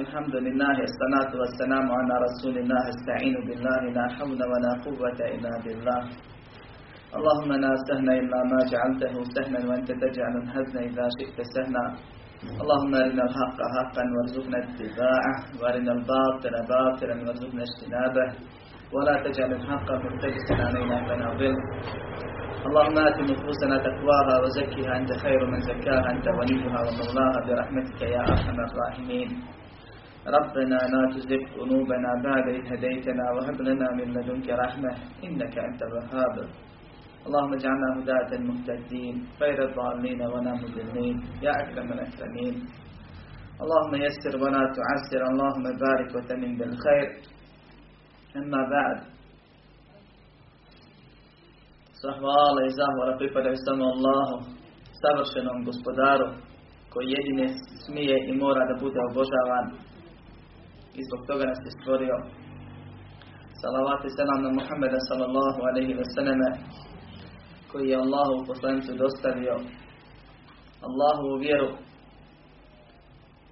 Alhamdulillah, salatu wassalamu ala rasulillah, asta'inu billahi, la hawla wa la quwwata illa billah. Allahumma la sahla illa ma ja'altahu sahlan wa anta taj'alu al-hazna idha shi'ta sahla. Allahumma arina al-haqqa haqqan warzuqna ittiba'ah, wa arina al-batila batilan warzuqna ijtinabah, wa la taj'al al-haqqa murtajisan alayna fanadil. اللهم آت نفوسنا تقواها وزكها أنت خير من زكاها أنت وليها ومولاها برحمتك يا أرحم الراحمين. ربنا لا تزغ قلوبنا بعد إذ هديتنا وهب لنا من لدنك رحمة إنك أنت الوهاب. اللهم اجعلنا هداة مهتدين غير الضالين ولا مضلين يا أكرم الأكرمين. اللهم يسر ولا تعسر، اللهم بارك وتمن بالخير. أما بعد، sva hvala i zahvala pripadaju samo Allahu, savršenom gospodaru, koji jedine smije i mora da bude obožavan i zbog toga nas je stvorio. Salavat i selam na Muhammeda sallallahu alaihi wa sallame, koji je Allahu u poslanicu dostavio. Allahu u vjeru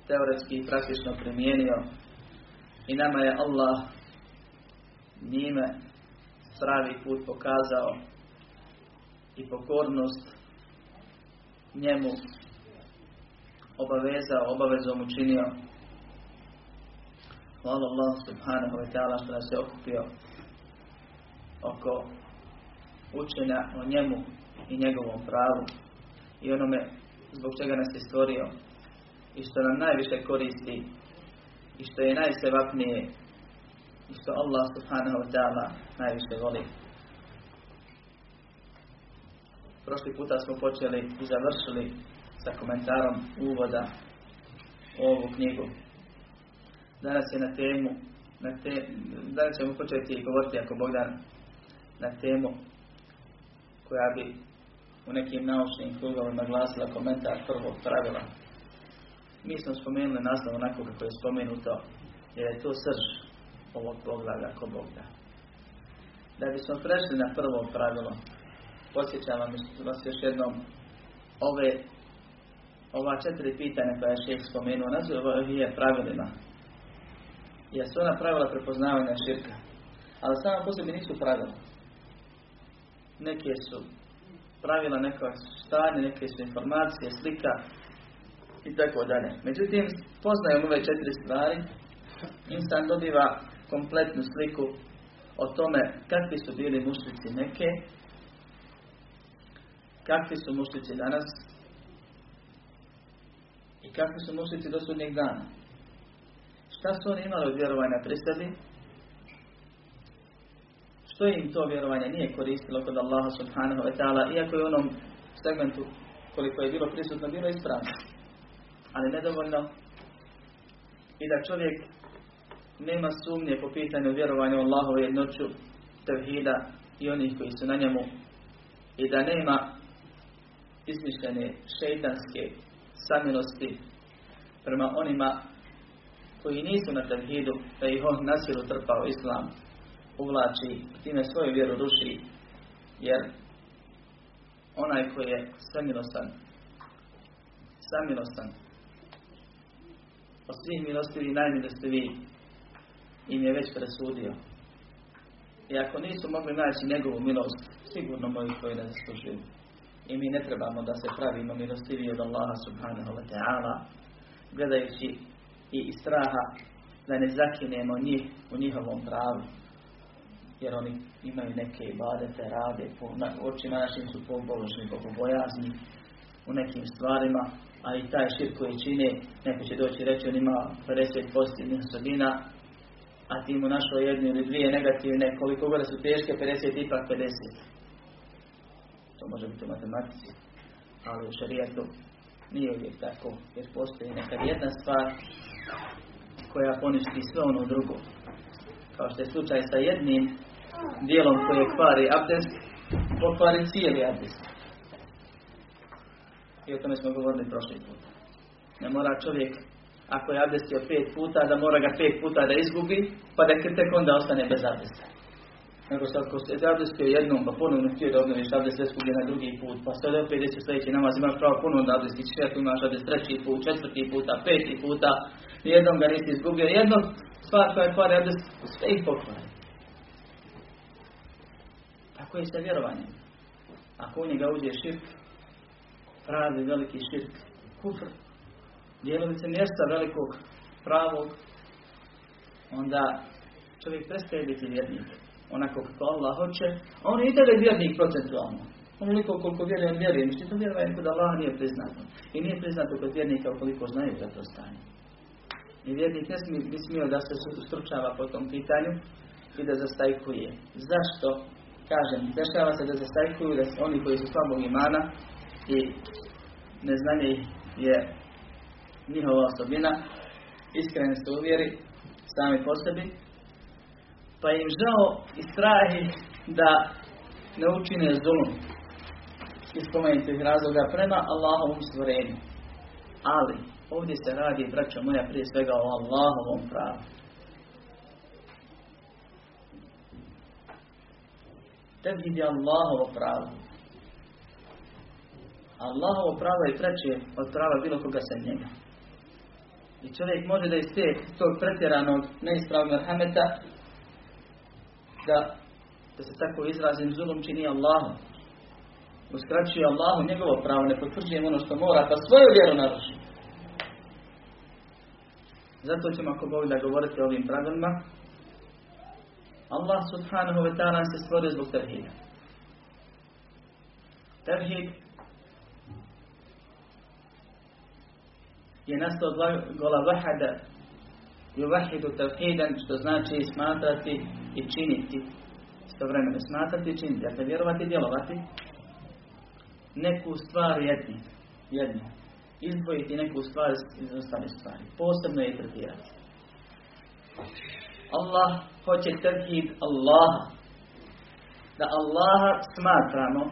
teoretski i praktično primijenio i nama je Allah njime pravi put pokazao i pokornost njemu obavezom učinio. Hvala Allah subhanahu wa ta'ala što nas je okupio oko učenja o njemu i njegovom pravu i onome zbog čega nas je stvorio i što nam najviše koristi i što je najsevapnije i što Allah subhanahu wa ta'ala najviše voli. Prošli puta smo počeli i završili sa komentarom uvoda u ovu knjigu. Danas je na temu, danas ćemo početi govoriti ako Bog da na temu koja bi u nekim naučnim krugovima glasila komentar prvog pravila. Mi smo spomenuli naslov onako kako je spomenuto, jer je to srž ovog poglavlja ako Bog da. Da bismo prešli na prvo pravilo, posjećam vas još jednom ova 4 pitanja koja je šejh spomenuo, nazivamo je pravilima. Jer su ona pravila prepoznavanja širka. Ali sama po sebi nisu pravila. Neke su pravila, neke su stanje, neke su informacije, slika i tako dalje. Međutim, poznajem ove 4 stvari, insan dobiva kompletnu sliku o tome kakvi su bili mušnici neke, kakvi su mušnici danas i kakvi su mušnici do sudnjeg dana. Šta su oni imali od vjerovanja pri sebi? Što im to vjerovanje nije koristilo kod Allaha subhanahu wa ta'ala, iako je u onom segmentu koliko je bilo prisutno bilo ispravno, ali nedovoljno. I da čovjek nema sumnje po pitanju vjerovanja u Allahovu jednoću, tevhida i onih koji su na njemu, i da nema izmišljene šeitanske samjenosti prema onima koji nisu na tevhidu, da ih on nasilu trpa u islam, uvlači, time svoju vjeru ruši, jer onaj koji je samilostan od svih milostivi i najmilostivi im je već presudio. I ako nisu mogli naći njegovu milost, sigurno moji koji ne zaslužuju. I mi ne trebamo da se pravimo milostivi od Allaha subhanahu wa ta'ala, gledajući i iz straha da ne zakinemo njih u njihovom pravu. Jer oni imaju neke ibadete, rade, u očima našim su pobožni, bogobojazni u nekim stvarima, a i taj širk koji čine, neko će doći reći, on ima 50 pozitivnih osobina, a ti mu našao jednu ili dvije negativne, koliko gore su teške, 50 ipak 50. To može biti u matematici, ali u šarijatu nije uvijek tako, jer postoji nekad jedna stvar koja poništi sve ono drugo. Kao što je slučaj sa jednim dijelom koje kvari abdest, pokvari cijeli abdest. I o tome smo govorili prošli put. Ne mora čovjek, ako je abdestio 5 puta, da mora ga 5 puta da izgubi, pa da tek onda ostane bez abdesta. nego sad ko se zablistio jednom, pa ponovno htio da obnoviš abdest sve skuplje na drugi put, pa sad opet gdje će sljedeći namaz, imaš pravo ponovno da abdestići, ako imaš abdest treći put, četvrti puta, peti puta, jednom ga nisi izgubio, jednom stvar koja je kvar abdest, sve ih pokvari. Tako je sa vjerovanjem. Ako u njega uđe širk, pravi veliki širk, kufr, djelovice mjesta velikog, pravog, onda čovjek prestaje biti vjernik. Onako kako Allah hoće, a on je i tebe vjernik procentualno. Onoliko koliko vjeruje, on vjeruje. Mišli to vjeruje kod Allah nije priznato. I nije priznato kod vjernika ukoliko znaju za to stanje. I vjernik ne bi smio da se ustručava po tom pitanju i da zastajkuje. Zašto? Kažem, dešava se da zastajkuju da oni koji su slabog imana i neznanje je njihova osobina, iskreni se uvjeri sami po sebi, pa im žao i strahi da ne učine zulum iz spomenutih razloga prema Allahovom stvorenju. Ali ovdje se radi, braća moja, prije svega o Allahovom pravu. Tevhid je Allahovo pravo. Allahovo pravo je preče od prava bilo koga se njega. I čovjek može da iz tog pretjeranog neispravnog hameta da se tako izrazim zulum čini Allahom. Uskraćuje Allahu njegovo pravo, ne potvrđuje ono što mora, pa svoju vjeru naruši. Zato ćemo ako Bog da govoriti o ovim pravilima. Allah subhanahu wa ta'ala se stvorio zbog tevhida. Tevhid je nastao od gola vahada i vahidu tevhidan, što znači smatrati i činiti. Istovremeno smatrati i činiti, dakle vjerovati i djelovati. Neku stvar jednu. Izdvojiti neku stvar iz ostale stvari. Posebno je tretirati. Allah hoće tevhid Allaha. Da Allaha smatramo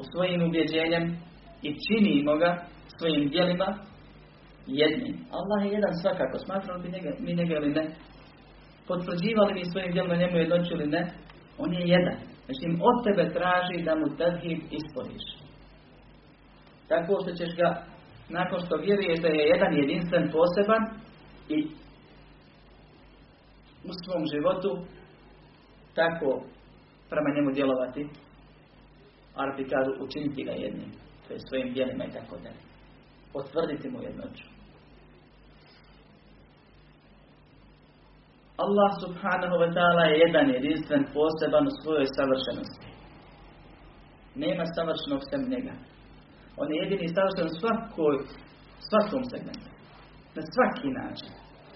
u svojim ubjeđenjem i činimo ga svojim djelima jednim. Allah je jedan svakako. Smatramo mi njega ili ne. Potvrđivali mi svojim djelima njemu jednoću ili ne. On je jedan. Znači od tebe traži da mu tevhid ispoljiš. Tako što ćeš ga, nakon što vjeruješ da je jedan jedinstven poseban i u svom životu tako prema njemu djelovati, Arapi kažu učiniti ga jednim, to je svojim djelima i tako dalje. Potvrditi mu jednoću. Allah subhanahu wa ta'ala je jedan jedinstven poseban u svojoj savršenosti. Nema savršenog sem njega. On je jedini savršen u svakom segmentu, na svaki način.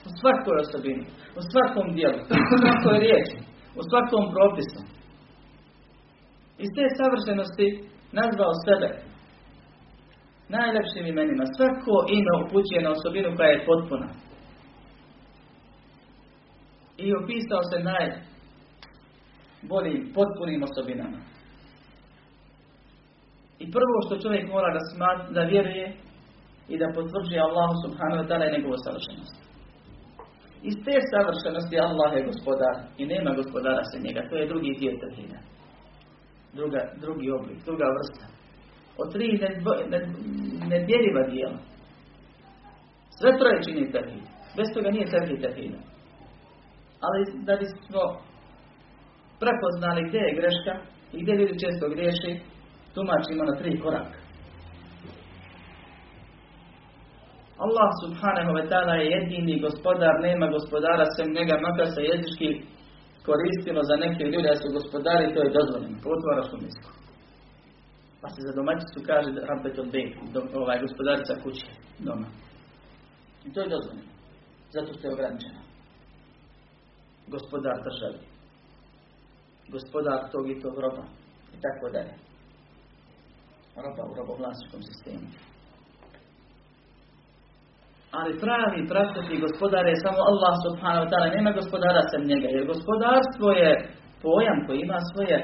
U svakoj osobini, u svakom dijelu, u svakoj riječi, u svakom propisu. Iz te savršenosti nazvao sebe najlepšim imenima. Svako ime upućuje na osobinu koja je potpuna. I opisao se najboljim, potpunim osobinama. I prvo što čovjek mora da vjeruje i da potvrđuje Allahu subhanahu wa ta'ala i njegovu savršenost. Iz te savršenosti Allah je gospodar i nema gospodara se njega. To je drugi dio tevhida. Drugi oblik, druga vrsta. Od tri nedjeliva dijela. Sve troje čini tevhid. Bez toga nije tevhid. Ali da bismo prepoznali gdje je greška i gdje ljudi često griješi, tumačimo na tri koraka. Allah subhanahu wa ta'ala je jedini gospodar, nema gospodara sem njega, makar se jezički koristilo za neke ljude da su gospodari, to je dozvoljeno, pogotovo arapskom jeziku. Pa se za domaćicu kaže Rabbetul Bejt, gospodarica kuće, doma. I to je dozvoljeno, zato što je ograničeno. Gospodar državi, gospodar tog i tog roba, i tako dalje. Roba u robovlasničkom sistemu. Ali pravi, praktiki gospodar je samo Allah subhanahu wa ta'ala, nema gospodara sem njega. Jer gospodarstvo je pojam koji ima svoje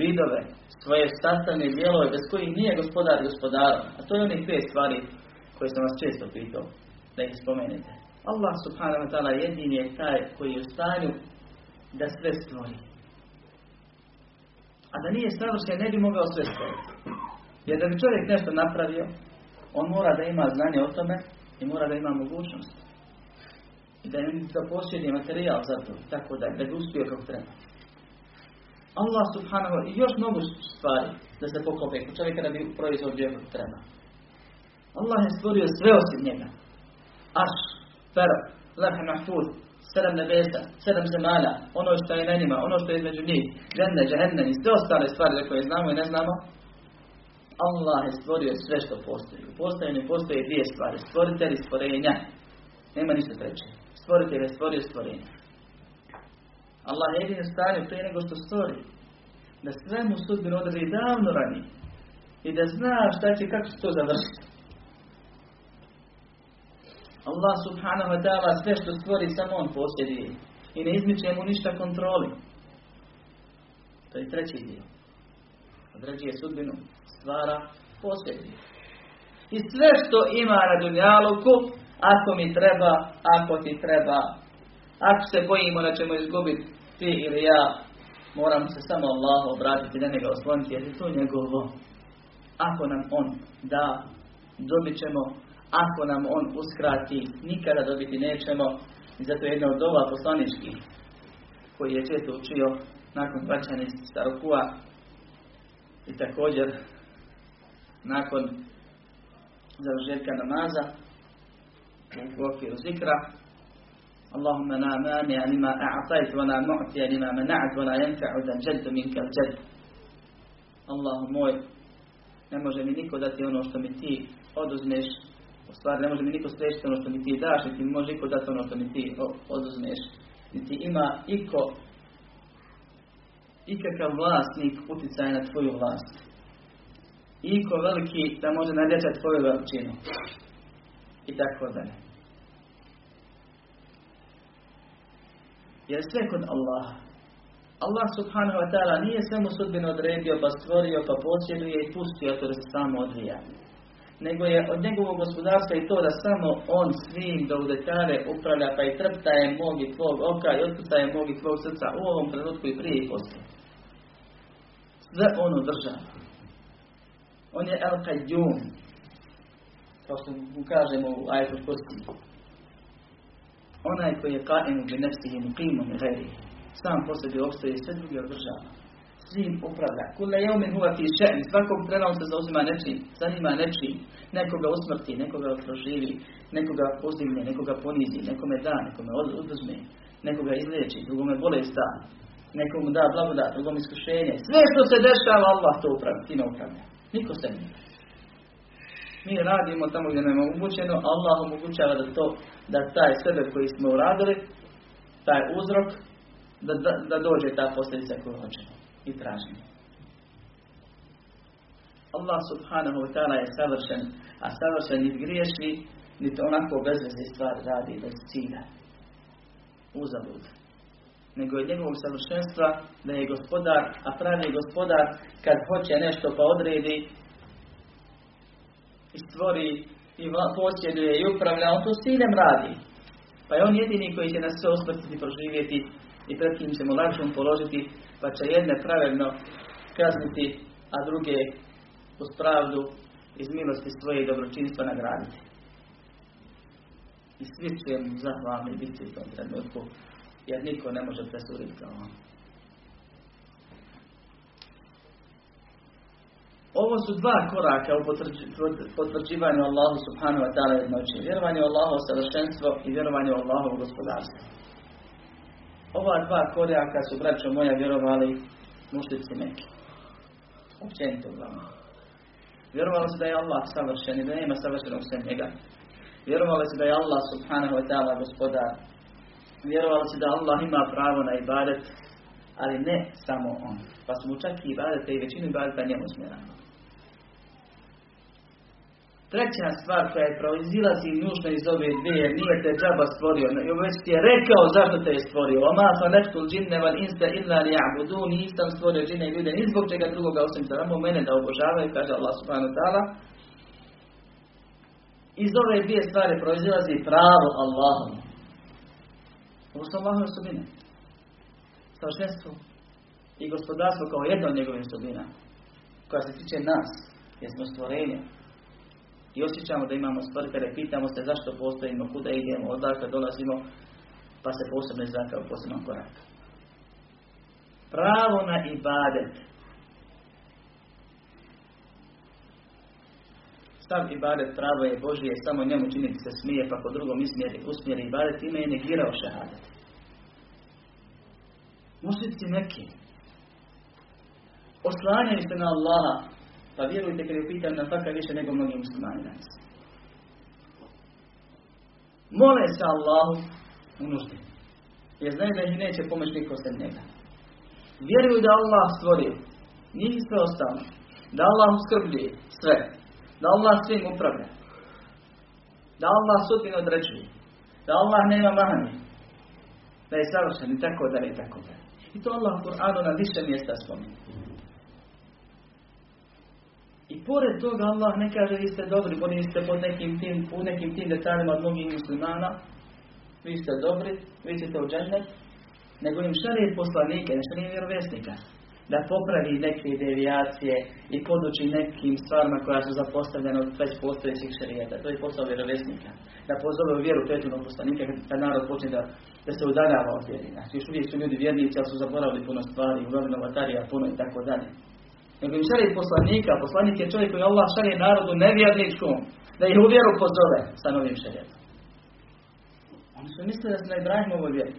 vidove, svoje sastavne dijelove, bez kojih nije gospodar gospodarom. A to je onih dvije stvari koje sam vas često pitao, da ih spomenete. Allah subhanahu wa ta'ala jedini je taj koji je u stanju da sve stvori. a da nije savršen ne bi mogao sve stvoriti. Jer da bi čovjek nešto napravio, on mora da ima znanje o tome i mora da ima mogućnost. I da ne zaposjedi materijal za to, tako da bi uspio kako treba. Allah subhanahu wa ta'ala i još mnogo stvari da se pokope kod čovjeka da bi proizvod bio kako treba. Allah je stvorio sve osim njega. Arš, Fera, Levh Mahfuz, 7 nebesa, 7 zemalja, ono što je na njima, ono što je između njih, dženne, džehennem i sve ostale stvari za koje znamo i ne znamo. Allah je stvorio sve što postoji. U postojanju postoje 2 stvari, stvoritelj i stvorenja. Nema ništa treće. Stvoritelj je stvorio stvorenja. Allah je jedini stvorio prije nego što stvori, da sve mu sudbinu odredi davno ranije i da zna šta će, kako će to završiti. Allah subhanahu wa ta'ala sve što stvori samo on posjeduje i ne izmiče mu ništa kontroli. To je 3. dio. Određuje sudbinu, stvara, posjeduje. I sve što ima na dunjaluku, ako mi treba, ako ti treba. Ako se bojimo da ćemo izgubiti ti ili ja, moram se samo Allahu obratiti, da ne ga osloniti, jer je to njegovo. Ako nam on da, dobit ćemo. Ako nam on uskrati, nikada dobiti nećemo. I zato je jedna od ova poslaničkih, koji je često učio nakon vraćanja sa rukua i također nakon završetka namaza u okviru zikra. Allahumma la mani'a lima a'tayta wa la mu'tiya lima mana'ta wa la yanfa'u dha al-jaddu minka al-jadd. Allahu moj, ne može mi niko dati ono što mi ti oduzmeš. U stvari, ne može mi niko spriječiti ono što mi ti daš, niti mi može niko dati ono što mi ti oduzmeš. Niti ima iko, ikakav vlasnik utjecaja na tvoju vlast. Iko veliki da može nadjačati tvoju veličinu. I tako dalje. Jer sve kod Allaha. Allah subhanahu wa ta'ala nije svemu sudbinu odredio, pa stvorio, pa posjeduje i pustio to da se samo odvija. Nego je od njegovog gospodarstva i to da samo on svim do u detalje upravlja, pa i trptaje mog i tvog oka i otpustaje mog i tvog srca u ovom trenutku i prije i poslije. Sve on održava. On je El-Qayyum, kao što mu kažemo u ajetul kursi. Onaj koji je qa'imun bi nafsihi muqimun bi ghayrihi, sam po sebi opstoji i sve druge održava. Svim upravlja. Kulla yawmin huwa fi sha'n, svakog trena on se zauzima nečim, zanima nečim, nekoga usmrti, nekoga proživi, nekoga uzdigne, nekoga ponizi, nekome da, nekome oduzme, nekoga izliječi, drugome bolest da, nekomu da blagodat, drugom iskušenje. Sve što se dešava, Allah to upravlja, time upravlja. Niko se nije. Mi radimo tamo gdje nam je omogućeno, Allah omogućava da to, da taj sebe koji smo uradili, taj uzrok, da dođe ta posljedica koju hoćemo i tražimo. Allah subhanahu wa ta'ala je savršen, a savršen niti griješi, niti onako bezvezne stvari radi bez cilja, uzalud. Nego je njegovog savršenstva da je gospodar, a pravi gospodar kad hoće nešto pa odredi i stvori i posjeduje i upravlja, on to s ciljem radi. Pa je on jedini koji će nas sve osvrstiti, proživjeti i pred kim ćemo lačom položiti, pa će jedne pravedno kazniti, a druge uz pravdu iz milosti svoje i dobročinstva nagraditi. I svi će mu zahvalni biti u tom trenutku, jer niko ne može presuditi kao on. Ovo su 2 koraka u potvrđivanju Allahu subhanahu wa ta'ala jednoće. Vjerovanje u Allahovo savršenstvo i vjerovanje u Allahovo gospodarstvo. Ova 2 koraka su, braćo moja, vjerovali mušnici Mekke. Općenito uglavnom. Vjerovali su da je Allah savršen i da nema savršenog sem njega. Vjerovali su da je Allah subhanahu wa ta'ala gospodar. Vjerovali su da Allah ima pravo na ibadet, ali ne samo on. Pa su mu čak i ibadete i većinu ibadeta njemu smjerano. 3. stvar koja je proizilazi nužno iz ove 2, nije te džaba stvorio, i već ti je rekao zašto te je stvorio. Oma khalaqtul džinne wal insa illa liya'budun, nisam stvorio džine i ljude ni zbog čega drugoga osim samo mene da obožavaju, kaže Allah subhanahu wa ta'ala. Iz ove 2 stvari proizilazi pravo Allahu. Ovo su Allahove osobine. Savršenstvo i gospodarstvo kao jedna od njegovih osobina koja se tiče nas, jer smo stvorenja i osjećamo da imamo stvoritelja, pitamo se zašto postojimo, kuda idemo, odakle dolazimo, pa se posebno izlaka u posebnom koraku. Pravo na ibadet. Stav ibadet pravo je Božije, samo njemu činiti se smije, pa po drugom usmjeri ibadet, time je negirao šehadet. Mušnici neki oslanjaju se na Allaha, pa vjerujte kada je pitan na faka više nego mnogi muslimani nas. Mole se Allahu u nuždi, jer znaju da ih neće pomoći niko osim njega. Vjeruju da Allah stvorio njih i sve ostalo, da Allah uskrbljuje sve, da Allah svim upravlja, da Allah sudbinu određuje, da Allah nema mani, da je savršen i tako dalje i tako dalje. I to Allah u Kur'anu na više mjesta spominje. I pored toga Allah ne kaže vi ste dobri, vi ste pod nekim tim detaljima od mnogih muslimana, vi ste dobri, vi ćete u džennet, nego im šalje poslanike, ne šalje vjerovjesnika, da popravi neke devijacije i poduči nekim stvarima koja su zapostavljena od već postojećih šerijata. To je posao vjerovjesnika. Da pozove u vjeru prethodnog poslanika kad narod počne da se udaljava od vjeri. Znači još uvijek su ljudi vjernici, ali su zaboravili puno stvari, uglavnom novatarija, puno i tako dalje. Nego im šalje poslanika, poslanik je čovjek koji Allah šalje narodu nevjerničkom, da ih u vjeru pozove sa novim šerijatom. Oni su mislili da su na Ibrahimovu vjeru.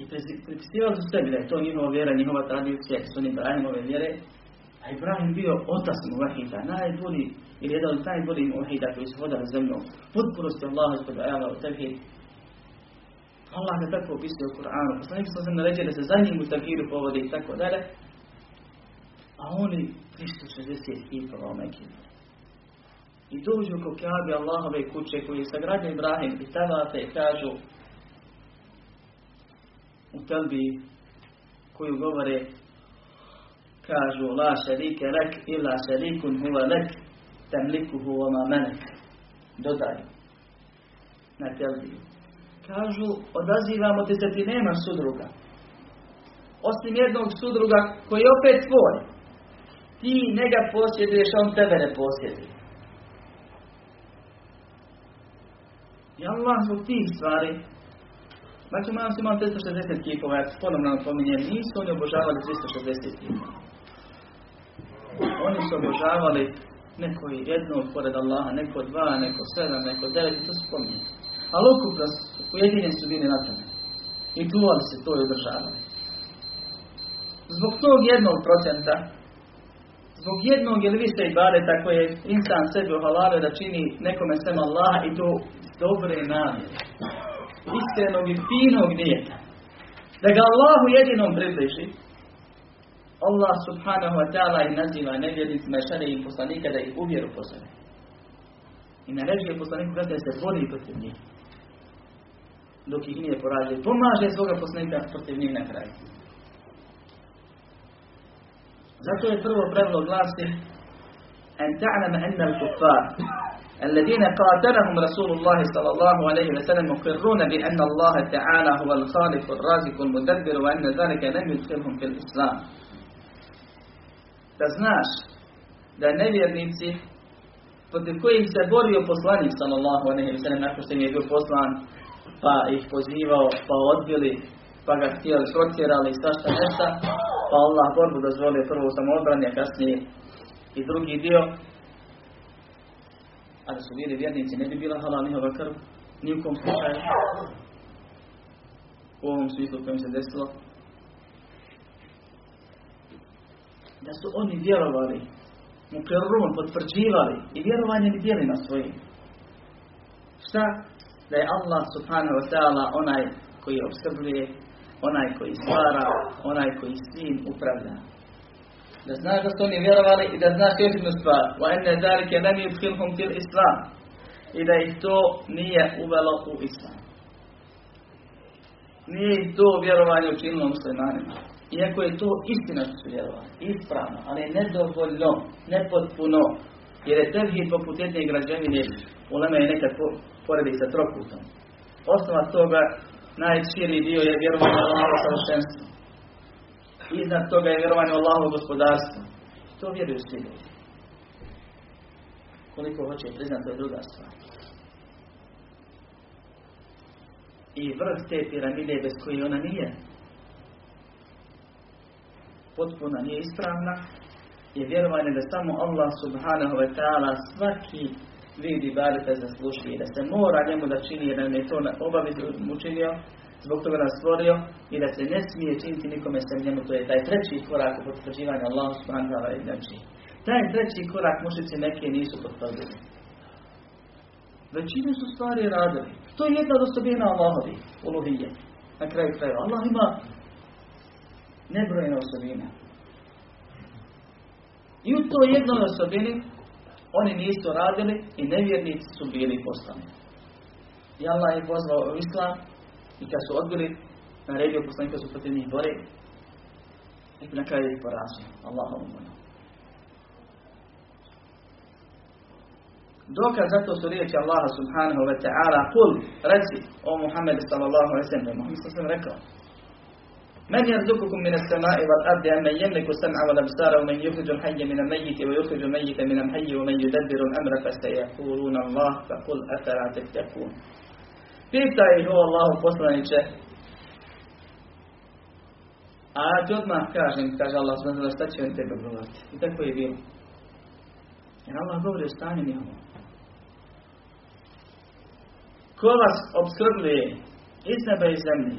I pripisivali su sebi da je to njihova vjera, njihova tradicija, su oni Ibrahimove vjere. A Ibrahim bio otac muvahida, najbolji ili jedan od najboljih muvahida koji su hodali zemljom. Potpunosti Allaha ispod ajala u tevhid. Allah ga tako opisuje u Kur'anu. Poslanik sam naređen da se za njim u tevhidu povode i tako dalje. A oni 360 ipova u Mekiju. I dođu ko Kaabe Allahove kuće koju je sagradio Ibrahim i tavate i kažu u telbiji koju govore kažu la šerike lek ila šerikun huva lek temlikuhu oma menek dodaju na telbiju kažu odazivamo te da ti nema sudruga osim jednog sudruga koji je opet tvoj ti njega posjeduješ on tebe ne posjeduje i Allah zbog tih stvari. Znači, malo su imali 360 kipova, ja ponovno napominjem, nisu oni obožavali 360 kipova. Oni su obožavali neko jedno pored Allaha, neko dva, neko sedam, neko devet, to se spominje. Ali ukupno ujedinjeni su bili na tome. I duvali se to i održavali. Zbog tog 1%, zbog jednog ili više ibadeta koje insan sebi ohalalio da čini nekome sem Allaha i to dobre namjere. Iskrenog i finog nijeta. Da ga Allahu jedinom približi. Allah subhanahu wa ta'ala i naziva nevjernicima i šalje im poslanika da ih u vjeru pozove. I naređuje poslaniku da se bori protiv njih. Dok ih nije poražio. Pomaže svoga poslanika protiv njih na kraju. Zato je prvo pravilo glasi en ta'lam ennal kuffar الذين قاتلهم رسول الله صلى الله عليه وسلم مقرون بأن الله تعالى هو الخالق الرازق المدبر وأن ذلك لم يدخلهم في الإسلام. Da znaš da nevjernici protiv kojih se borio poslanik sallallahu alejhi ve sellem nakon što im je bio poslan pa ih pozivao pa odbili pa ga htjeli protjerali i svašta nešto pa Allah borbu dozvolio prvo u samoobrani a kasnije i drugi dio. A da su bili vjernici, ne bi bila halal njihova krv, ni u kom slučaju. U ovom smislu kojem se desilo. Da su oni vjerovali, mukerrum, potvrđivali i vjerovanje bi dijelima svojim. Šta? Da je Allah subhanahu wa ta'ala onaj koji opskrbljuje, onaj koji stvara, onaj koji svim upravlja. Da znaš da su oni vjerovali i da znaš jednu stvar. I da ih to nije uvelo u Islam. Nije ih to vjerovanje učinilo muslimanima. Iako je to istina što su vjerovali. Ispravno, ali nedovoljno, nepotpuno. Jer je tevhid poput jedne građevine ulema je nekad poredi sa trokutom. Osnova toga najširi dio je vjerovanje u savršenstvo. Iznad toga je vjerovanje u Allahovo gospodarstvo. To vjeruju svi ljudi. Koliko hoće priznat, to je druga stvar. I vrh te piramide bez koje ona nije potpuna, nije ispravna, je vjerovanje da samo Allah subhanahu wa ta'ala svaki vidi barita zaslušuje, da se mora njemu da čini, jer nam je to obavez učinio, zbog toga nas stvorio, i da se ne smije činiti nikome sem njemu. To je taj treći korak u potvrđivanju Allahu subhanahu wa ta'ala. Taj treći korak mušici neke nisu potvrđili. Većinu su stvari radili. To je jedna od osobina Allahovi, uluhije. Na kraju krajeva Allah ima nebrojene osobine. I u toj jednoj osobini oni nisu radili i nevjernici su bili poslani. I Allah je pozvao u Islam i kad su odbili, naredio poslanika su protiv njih bore i na kraju ih porazio. Allahom ono. Dokaz zato su riječi Allaha subhanahu wa ta'ala: "Kul, reci o Muhammedu sallallahu alaihi wa sallam." Muhammed sallallahu alaihi wa sallam rekao: "Men yarzukukum min as-sama'i wal-ardi amman yamliku as-sam'a wal-absara wa man yukhriju al-hayya min al-mayyiti wa yukhriju al-mayyita min al-hayyi wa man yudabbiru al-amra fasayaquluna Allah faqul afala tattaqun." Pitaj ih o Allahu poslaniče, a ja ti odmah kažem, kaže Allah subhanahu wa ta'ala, šta će on tebe govoriti. I tako je bilo. Jer Allah govori o stanju njihovom. Ko vas obskrbljuje iz neba i zemlje,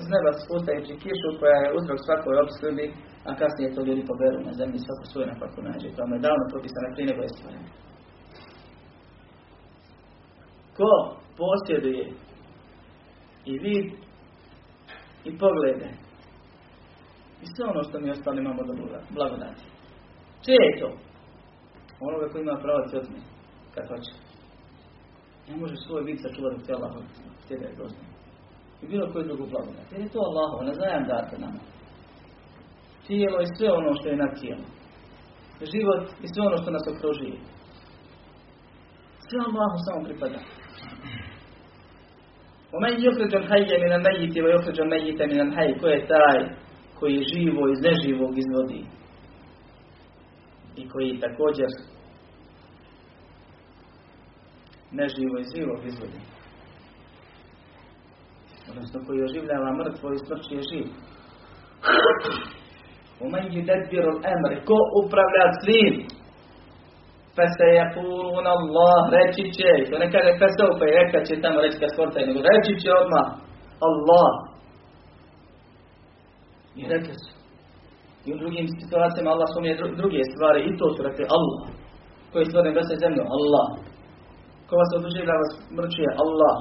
iz neba spustajući kišu koja je uzrok svakoj obskrbi, a kasnije to ljudi poberu na zemlji, svako svoje na faku nađe. To vam je davno propisano prije nego je stvoreno. Ko posjeduje i vid i poglede i sve ono što mi ostali imamo do blagodati. Čije je to? Onoga koji ima pravo ti otme kad hoće. Ne može svoj vid sačuvati u tijela htjede je doznam. I bilo koju drugu blagodat. Jer je to Allahovo, ne zajam date nama. Tijelo i sve ono što je na tijelu. Život i sve ono što nas okružuje. Sve Allahu samo pripada. Omen yukhriju al-hayya min al-mayyiti wa yukhriju al-mayyita min al-hayy. Ko je taj koji živo iz neživog izvodi? I koji također neživo iz živog izvodi. Odnosno koji oživljava mrtvo i smrćuje živ. Omen yudabbiru al-amr. Ko upravlja svim? Fesejapun Allah, reći će, to ne kaže fesope, rekat će tamo reći kad sportaj, nego reći će odmah Allah. I rekli su. I u drugim situacijama Allah spominje druge stvari i to su rekli Allah. Koji je stvoren bez zemlje? Allah. Ko vas oduživlja, vas mrčuje? Allah.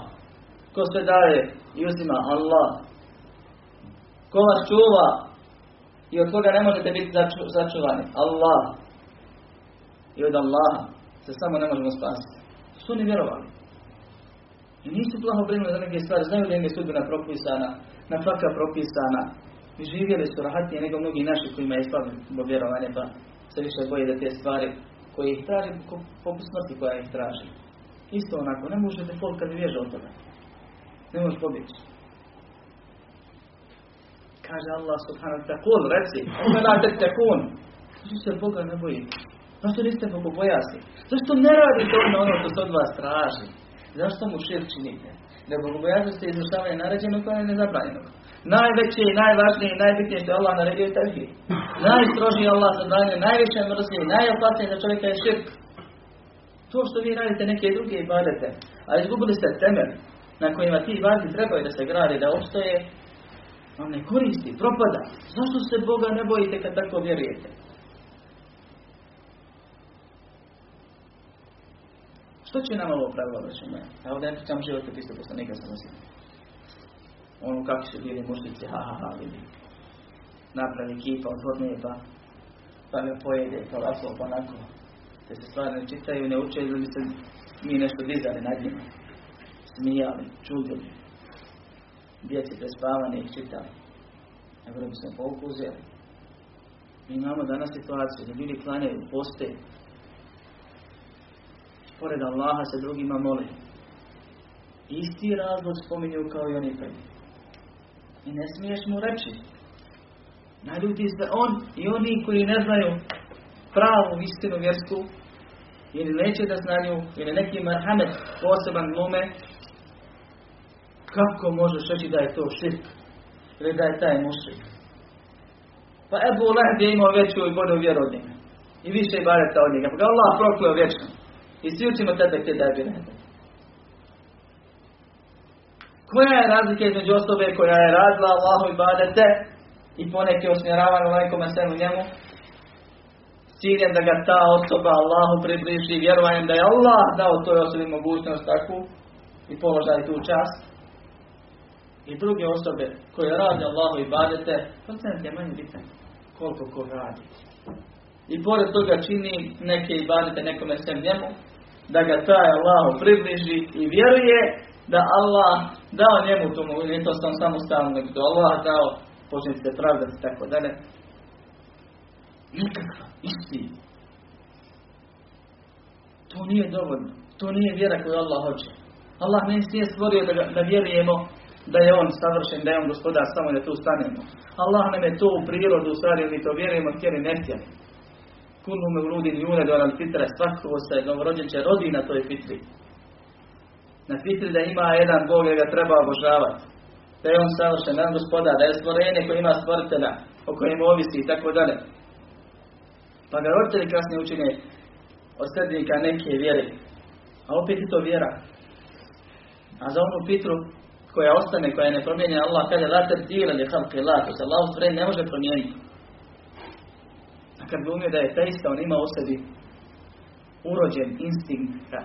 Ko sve daje i uzima? Allah. Ko vas čuva i od koga ne možete biti začuvani? Allah. I od Allaha se samo ne možemo spasiti. Su oni vjerovali. I nisu plaho brinuli za neke stvari. Znaju da im je sudbina propisana, nafaka propisana. I živjeli su rahatnije nego mnogi naši kojima je slabo vjerovanje, pa se više boje da te stvari koje ih traži, poput smrti koja ih traži. Isto onako, ne može default kad bježe od toga. Ne može pobjeći. Kaže Allah subhanahu wa ta'ala, reci, umenate tekun. Svi se Boga ne bojite. Zašto niste bogobojasni? Zašto ne radite ono što se od vas traži? Zašto mu širk činite? Da bogobojasnosti je izvršavanje naređenog koja je nezabranjenog. Najveće i najvažnije i najbitnije što je Allah naredio je tevhid. Najstrožiji Allah zabranjuje, najveće mržnje i najopasnije za čovjeka je širk. To što vi radite neke druge ibadete, a izgubili ste temelj na kojima ti ibadeti trebaju da se grade, da opstoje, vam ne koristi, propada. Zašto se Boga ne bojite kad tako vjerujete? Što će nam ovo pravilo vrši moja? Ja ovdje ne pričam život u pistu poslanika sam osim. Ono kakvi su bili mušnici, ha ha ha, vidi. Napravi kipa, odhodne je pa me pojede, pa laso, pa onako. Te se stvari ne čitaju, ne uče, ili se mi nešto dizali nad njima. Smijali, čudili. Djeci prespavane ih čitali. Nego da bi smo pouku uzeli. Mi imamo danas situaciju da ljudi klanjaju, poste. Pored Allaha se drugima moli. Isti razlog spominju kao i oni prvi. I ne smiješ mu reći. Naljuti se on i oni koji ne znaju pravu istinu vjersku ili neće da znaju ili neki marhamet poseban glume. Kako možeš reći da je to širk ili da je taj mušrik? Pa Ebu Leheb je imao veću i bolju vjeru od njega. I više ibadeta od njega. Pa ga Allah prokleo vječno. I svi učimo tebe gdje da je bilo. Koja je razlika između osobe koja je radila Allahu ibadete i poneke usmjeravana u nekom meselu njemu s ciljem da ga ta osoba Allahu približi i vjerovanjem da je Allah dao toj osobi mogućnost takvu i položaj tu čast. I druge osobe koje radi Allahu ibadete, to je manje bitan koliko ko radi. I pored toga čini neke ibadete nekome sem njemu da ga taj Allahu približi i vjeruje da Allah dao njemu tu mogućnost samostalno, nego da Allah dao počinje se pravdati i tako dalje. Nikakva istina. To nije dovoljno. To nije vjera koju Allah hoće. Allah nije stvorio da vjerujemo da je on savršen, da je on gospodar, samo da tu stanemo. Allah nam je to u prirodu stvario, mi to vjerujemo, htjeli ne htjeli. Kullu mevludin yuuladu alal fitre, svako se novorođenče rodi na toj fitri. Na fitri da ima jedan Bog jer ga treba obožavati. Da je on savršen, da je on gospodar, da je stvorenje koje ima stvoritelja, o kojem ovisi i tako dalje. Pa ga roditelji kasnije učine od srednika neke vjere. A opet je to vjera. A za onu fitru koja ostane, koja je nepromijenjena, Allah kaže la tabdila li halqi Allah, to se Allahu stvorenje ne može promijeniti. A kad bi umio da je teista, on ima u sebi urođen instinkt da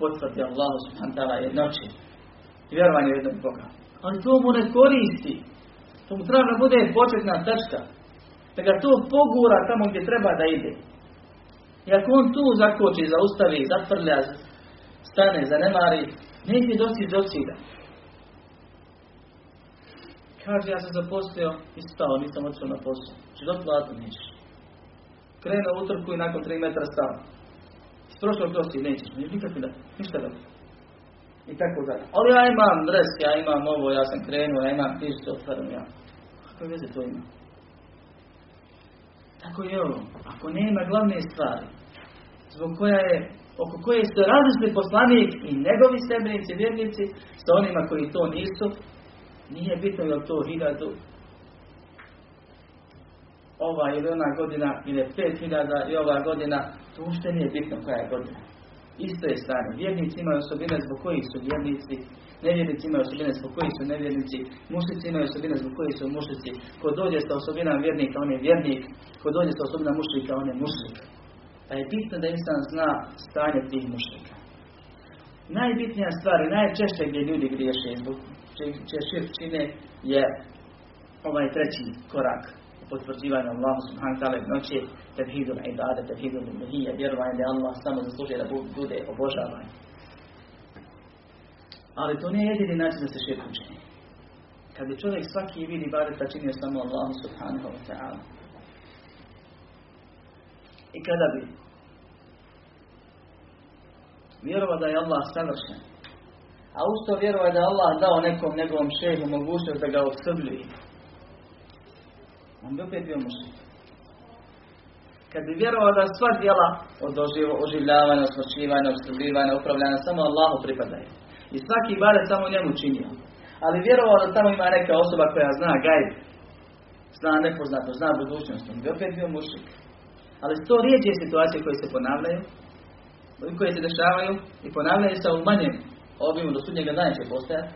potvrdi Allahu subhanahu wa ta'ala jednoće i vjerovanje u jednog Boga. Ali to mu ne koristi. To mu treba da bude početna tačka. Da ga to pogura tamo gdje treba da ide. I ako on tu zakoči, zaustavi, zatrlja, stane, zanemari, neće doći do cilja. Kaže, ja sam zaposlio i stao, nisam odšao na posao. Život platu neće. Krene u utrku i nakon 3 metra stava. S prošlog dosti nećeš, ništa da. I tako dalje. Ali ja imam dres, ja imam ovo, ja sam krenuo, ja imam tišće, otvaram ja. Kako veze to ima? Tako je ovo. Ako nema glavne stvari, zbog koja je, oko koje ste različni poslanik i njegovi sebenici, vjernici, sa onima koji to nisu, nije bitno je to 1000, ova ili ona godina, ili 5000 i ova godina, to uopšte nije bitno koja je godina. Isto je stanje. Vjernici imaju osobine zbog kojih su vjernici, nevjernici imaju osobine zbog kojih su nevjernici, mušnici imaju osobine zbog kojih su mušnici. Ko dođe sa osobinama vjernika, on je vjernik. Ko dođe sa osobinama mušnika, on je mušnik. Pa je bitno da insan zna stanje tih mušnika. Najbitnija stvar i najčešće gdje ljudi griješe zbog širk čine je ovaj treći korak u potvrđivanju Allahu subhanahu wa ta'ala jednoće tevhidul ibada, tevhidul uluhiyya, vjerovanje da Allah samo zaslužuje da bude obožavan. Ali to nije jedini način da se širk čini. Kad je čovjek svaki vid ibadeta činio samo Allahu subhanahu wa ta'ala. I kada bi vjerovao da je Allah savršen, a usto vjerova je da Allah dao nekom njegovom šehu mogućnost da ga oskrbljuje, on bi opet bio mušrik. Kad bi vjerovao da sva djela od oživljavanja, osmrćivanja, oskrbljivanja, upravljanja samo Allahu pripadaju. I svaki ibadet samo njemu činio. Ali vjerovao da tamo ima neka osoba koja zna gajb, zna nepoznato, zna budućnost, on bi opet bio mušrik. Ali sto rijeđe situacije koje se ponavljaju, koje se dešavaju i ponavljaju sa umanjem obimu do sudnjega dana će postojati.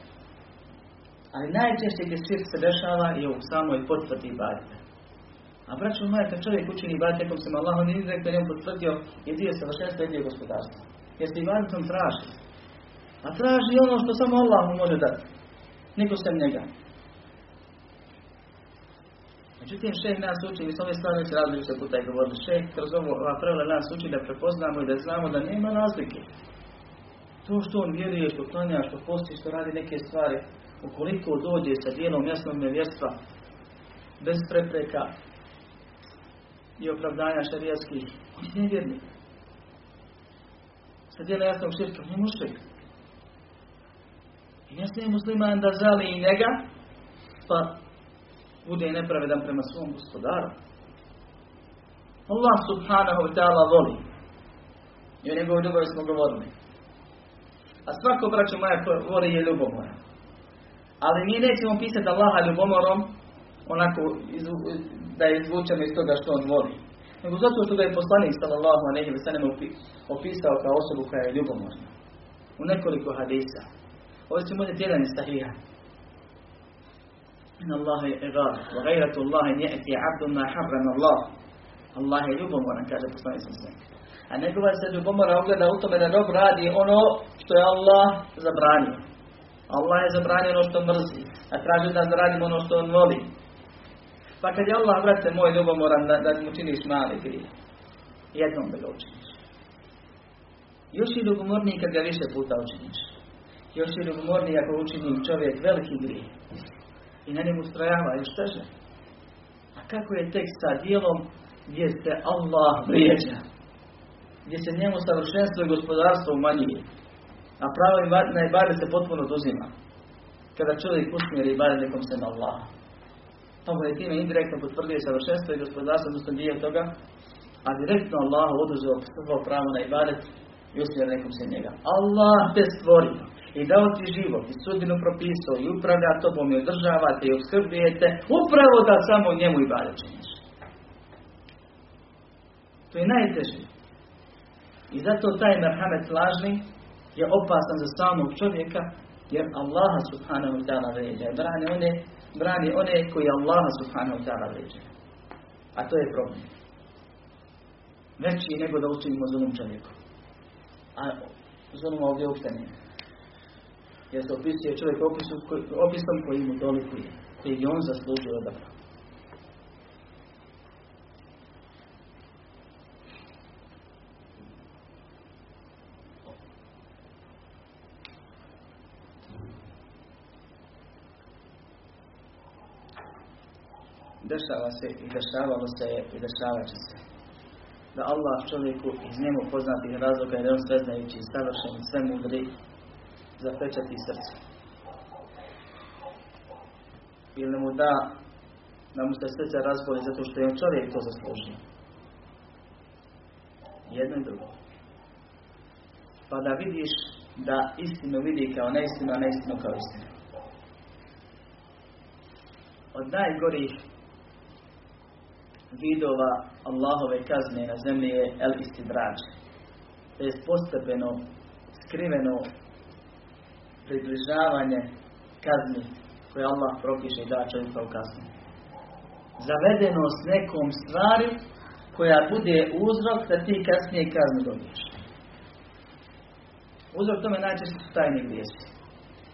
Ali najčešće gdje širk se dešava je u samoj potvrdi ibadeta. A braćo moja, kad čovjek učini ibadet nekom sam Allah, on je izrektor njemu potvrdio i dio savršenstva i dio gospodarstva. Jer se ibadetom traži. A traži ono što samo Allah mu može dati. Niko sem njega. Međutim, šejh nas uči, mi s ove stvari neće različite puta i govorili. Šejh kroz ova pravila nas uči da prepoznamo i da znamo da nema razlike. To što on vjeruje, što klanja, što posti, što radi neke stvari, ukoliko dođe sa dijelom jasnog nevjerstva, bez prepreka i opravdanja šarijatskih, on je nevjernik. Sa dijelom jasnog širka, on je mušrik. I jasni je musliman da žali i njega, pa bude i nepravedan prema svom gospodaru. Allah subhanahu wa ta'ala voli. I o njegovoj ljubavi smo govorili. A svako, braćo moja, voli je ljubomora. Ali mi nećemo pisati Allaha ljubomorom onako da je izvučeno iz toga što on voli. Nego zato što ga je poslanik sallallahu alejhi ve sellem opisao kao osobu koja je ljubomorna. U nekoliko hadisa. Ovo ćemo uzeti jedan iz Sahiha. Inna Allaha je gafur, wa ghayratu Allahi ya'ti 'abdun ma harrama Allah. Allah je ljubomoran, kaže poslanik sallallahu alejhi ve sellem. A njegova se ljubomora ogleda u tome da rob radi ono što je Allah zabranio. Allah je zabranio ono što mrzi, a traži od nas da radimo ono što on voli. Pa kad je Allah, brate moj, ljubomoran da mu činiš mali grije, jednom da ga učiniš. Još je ljubomorniji kad ga više puta učiniš. Još je ljubomorniji ako učini čovjek veliki grije i na njemu ustrajava još teže. A kako je tek sa dijelom gdje se Allah vrijeđa, gdje se njemu savršenstvo i gospodarstvo umanjuje, a pravo na ibade se potpuno oduzima. Kada čovjek usmjeri ibade nekom sem Allaha, pa mu je time indirektno potvrdio savršenstvo i gospodarstvo, odnosno dio toga, a direktno Allahu oduzeo pravo na ibadet i usmjeri nekom sem njega. Allah te stvorio i dao ti život i sudbinu propisao i upravlja tobom i održavate i obskrbljujete upravo da samo njemu ibadet činiš. To je najteže. I zato taj merhamet lažni je opasan za samog čovjeka, jer Allah subhanahu wa ta'ala vrijeđa. Brani one koji Allah subhanahu wa ta'ala vrijeđa. A to je problem. Veći nego da učinimo zulum čovjeku. A zulum ovdje uopšte nije. Jer se opisuje čovjek opisom koji mu dolikuje, koji je on zaslužio odabrao. Dešava se i dešavalo se i dešavat će se da Allah čovjeku iz njemu poznatih razloga, jer on sveznajući i savršen i sve mudri, zapečati srce. Ili mu da da mu se srce razboli zato što je čovjek to zaslužio. Jedno i drugo. Pa da vidiš da istinu vidi kao neistinu, a neistinu kao istinu. Od najgorih vidova Allahove kazne na zemlji je el-istidrađ. To je postepeno, skriveno približavanje kazni koje Allah propiše i da čovjeka u kazni. Zavedenost nekom stvari koja bude uzrok da ti kasnije kaznu dobiješ. Uzrok tome najčešće su tajni grijesi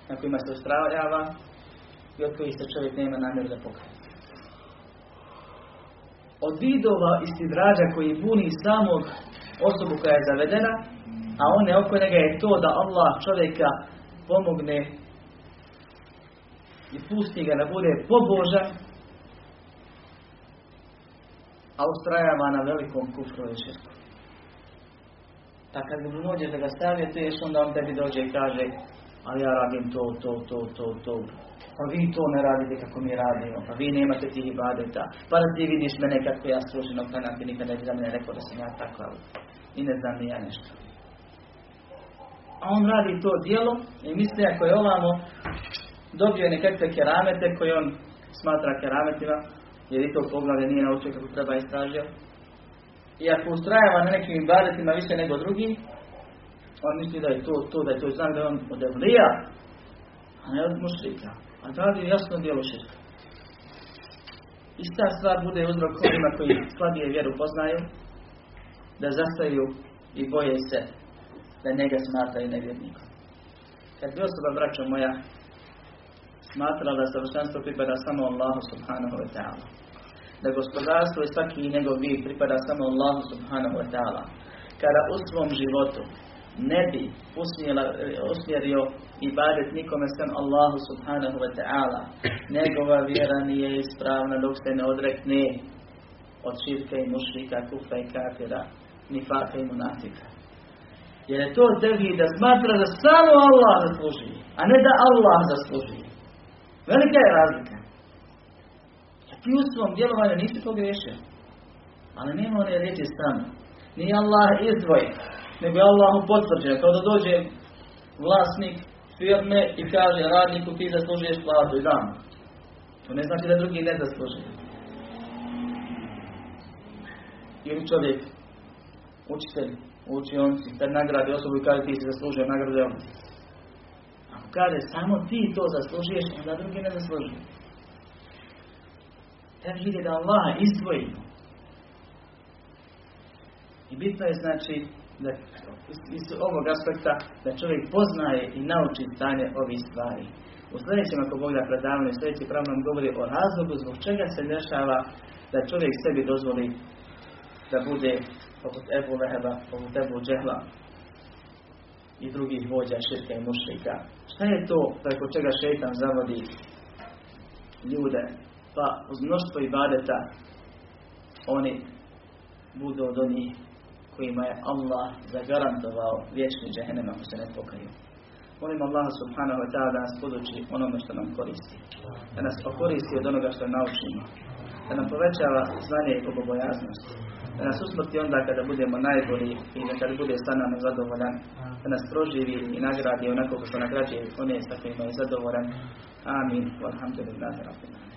na kojima se ustrajava i od kojih se čovjek nema namjeru da pokaje. Od vidova istidrađa koji buni samog osobu koja je zavedena, a one oko njega je to da Allah čovjeka pomogne i pusti ga da bude pobožan, a ustrajava na velikom kufru i širku. Pa kad mu dođeš da ga savjetuješ, onda on tebi dođe i kaže, ali ja radim to. Pa vi to ne radite kako mi radimo, pa vi nemate tih ibadeta, pa da ti vidiš mene kako ja služim, pa nam ti nikad ne bi za mene rekao da sam ja takav i ne znam ni ja nešto. A on radi to djelo i misli ako je ovamo dobio nekakve keramete koje on smatra kerametima, jer i to poglavlje nije naučio kako treba istražio. I ako ustrajava na nekim ibadetima više nego drugi, on misli da je to, da je to znam da je on od evlija, a ne od mušrika. A radi je jasno djelo širka. Ista stvar bude uzrok onima koji slabije vjeru poznaju, da zastaju i boje se da njega smatraju nevjernikom. Kad bi osoba, braćo moja, smatrala da savršenstvo pripada samo Allahu subhanahu wa ta'ala, da gospodarstvo i svaki njegov vid pripada samo Allahu subhanahu wa ta'ala, kada u svom životu ne bi usmjerio ibadet nikome sem Allahu subhanahu wa ta'ala, njegova vjera nije ispravna dok se ne odrekne od širka i mušrika, kufra i kafira, nifaka i munafika. Jer je to tebi da smatra da samo Allah zasluži, a ne da Allah zasluži. Velika je razlika. ti u svom djelovanju nisi pogriješio. Ali nema one riječi stan. Nije Allah izdvojen, nego je Allahu potvrđeno. Kao da dođe vlasnik firme i kaže radniku ti zaslužuješ platu i dan. To ne znači da drugi ne zaslužuje. Ili čovjek, učitelj, učionci, kad nagrade osobu i kaže ti si zaslužio, nagrade on. Ako kaže samo ti to zaslužuješ, onda drugi ne zaslužuje. Tako vidi da Allah izdvoji. I bitno je znači da iz ovog aspekta da čovjek poznaje i nauči stanje ovih stvari. U sljedećem ako Bog da predavno i sljedeći prav nam govori o razlogu zbog čega se dešava da čovjek sebi dozvoli da bude poput Ebu Leheba, poput Ebu Džehla i drugih vođa širka i mušrika. Šta je to preko čega šeitan zavodi ljude? Pa uz mnoštvo ibadeta oni budu od onih kojima je Allah zagarantovao vječni džehennem ako se ne pokaju. Molim Allah subhanahu wa ta'ala da nas poduči onome što nam koristi. Da nas okoristi od onoga što naučimo. Da nam povećava znanje i bogobojaznost. Da nas usmrti onda kada budemo najbolji i kada bude sa nama zadovoljan. Da nas proživi i nagradi onako kako nagrađuje one sa kojima je zadovoljan. Amin. Walhamdulillahi rabbil alamin.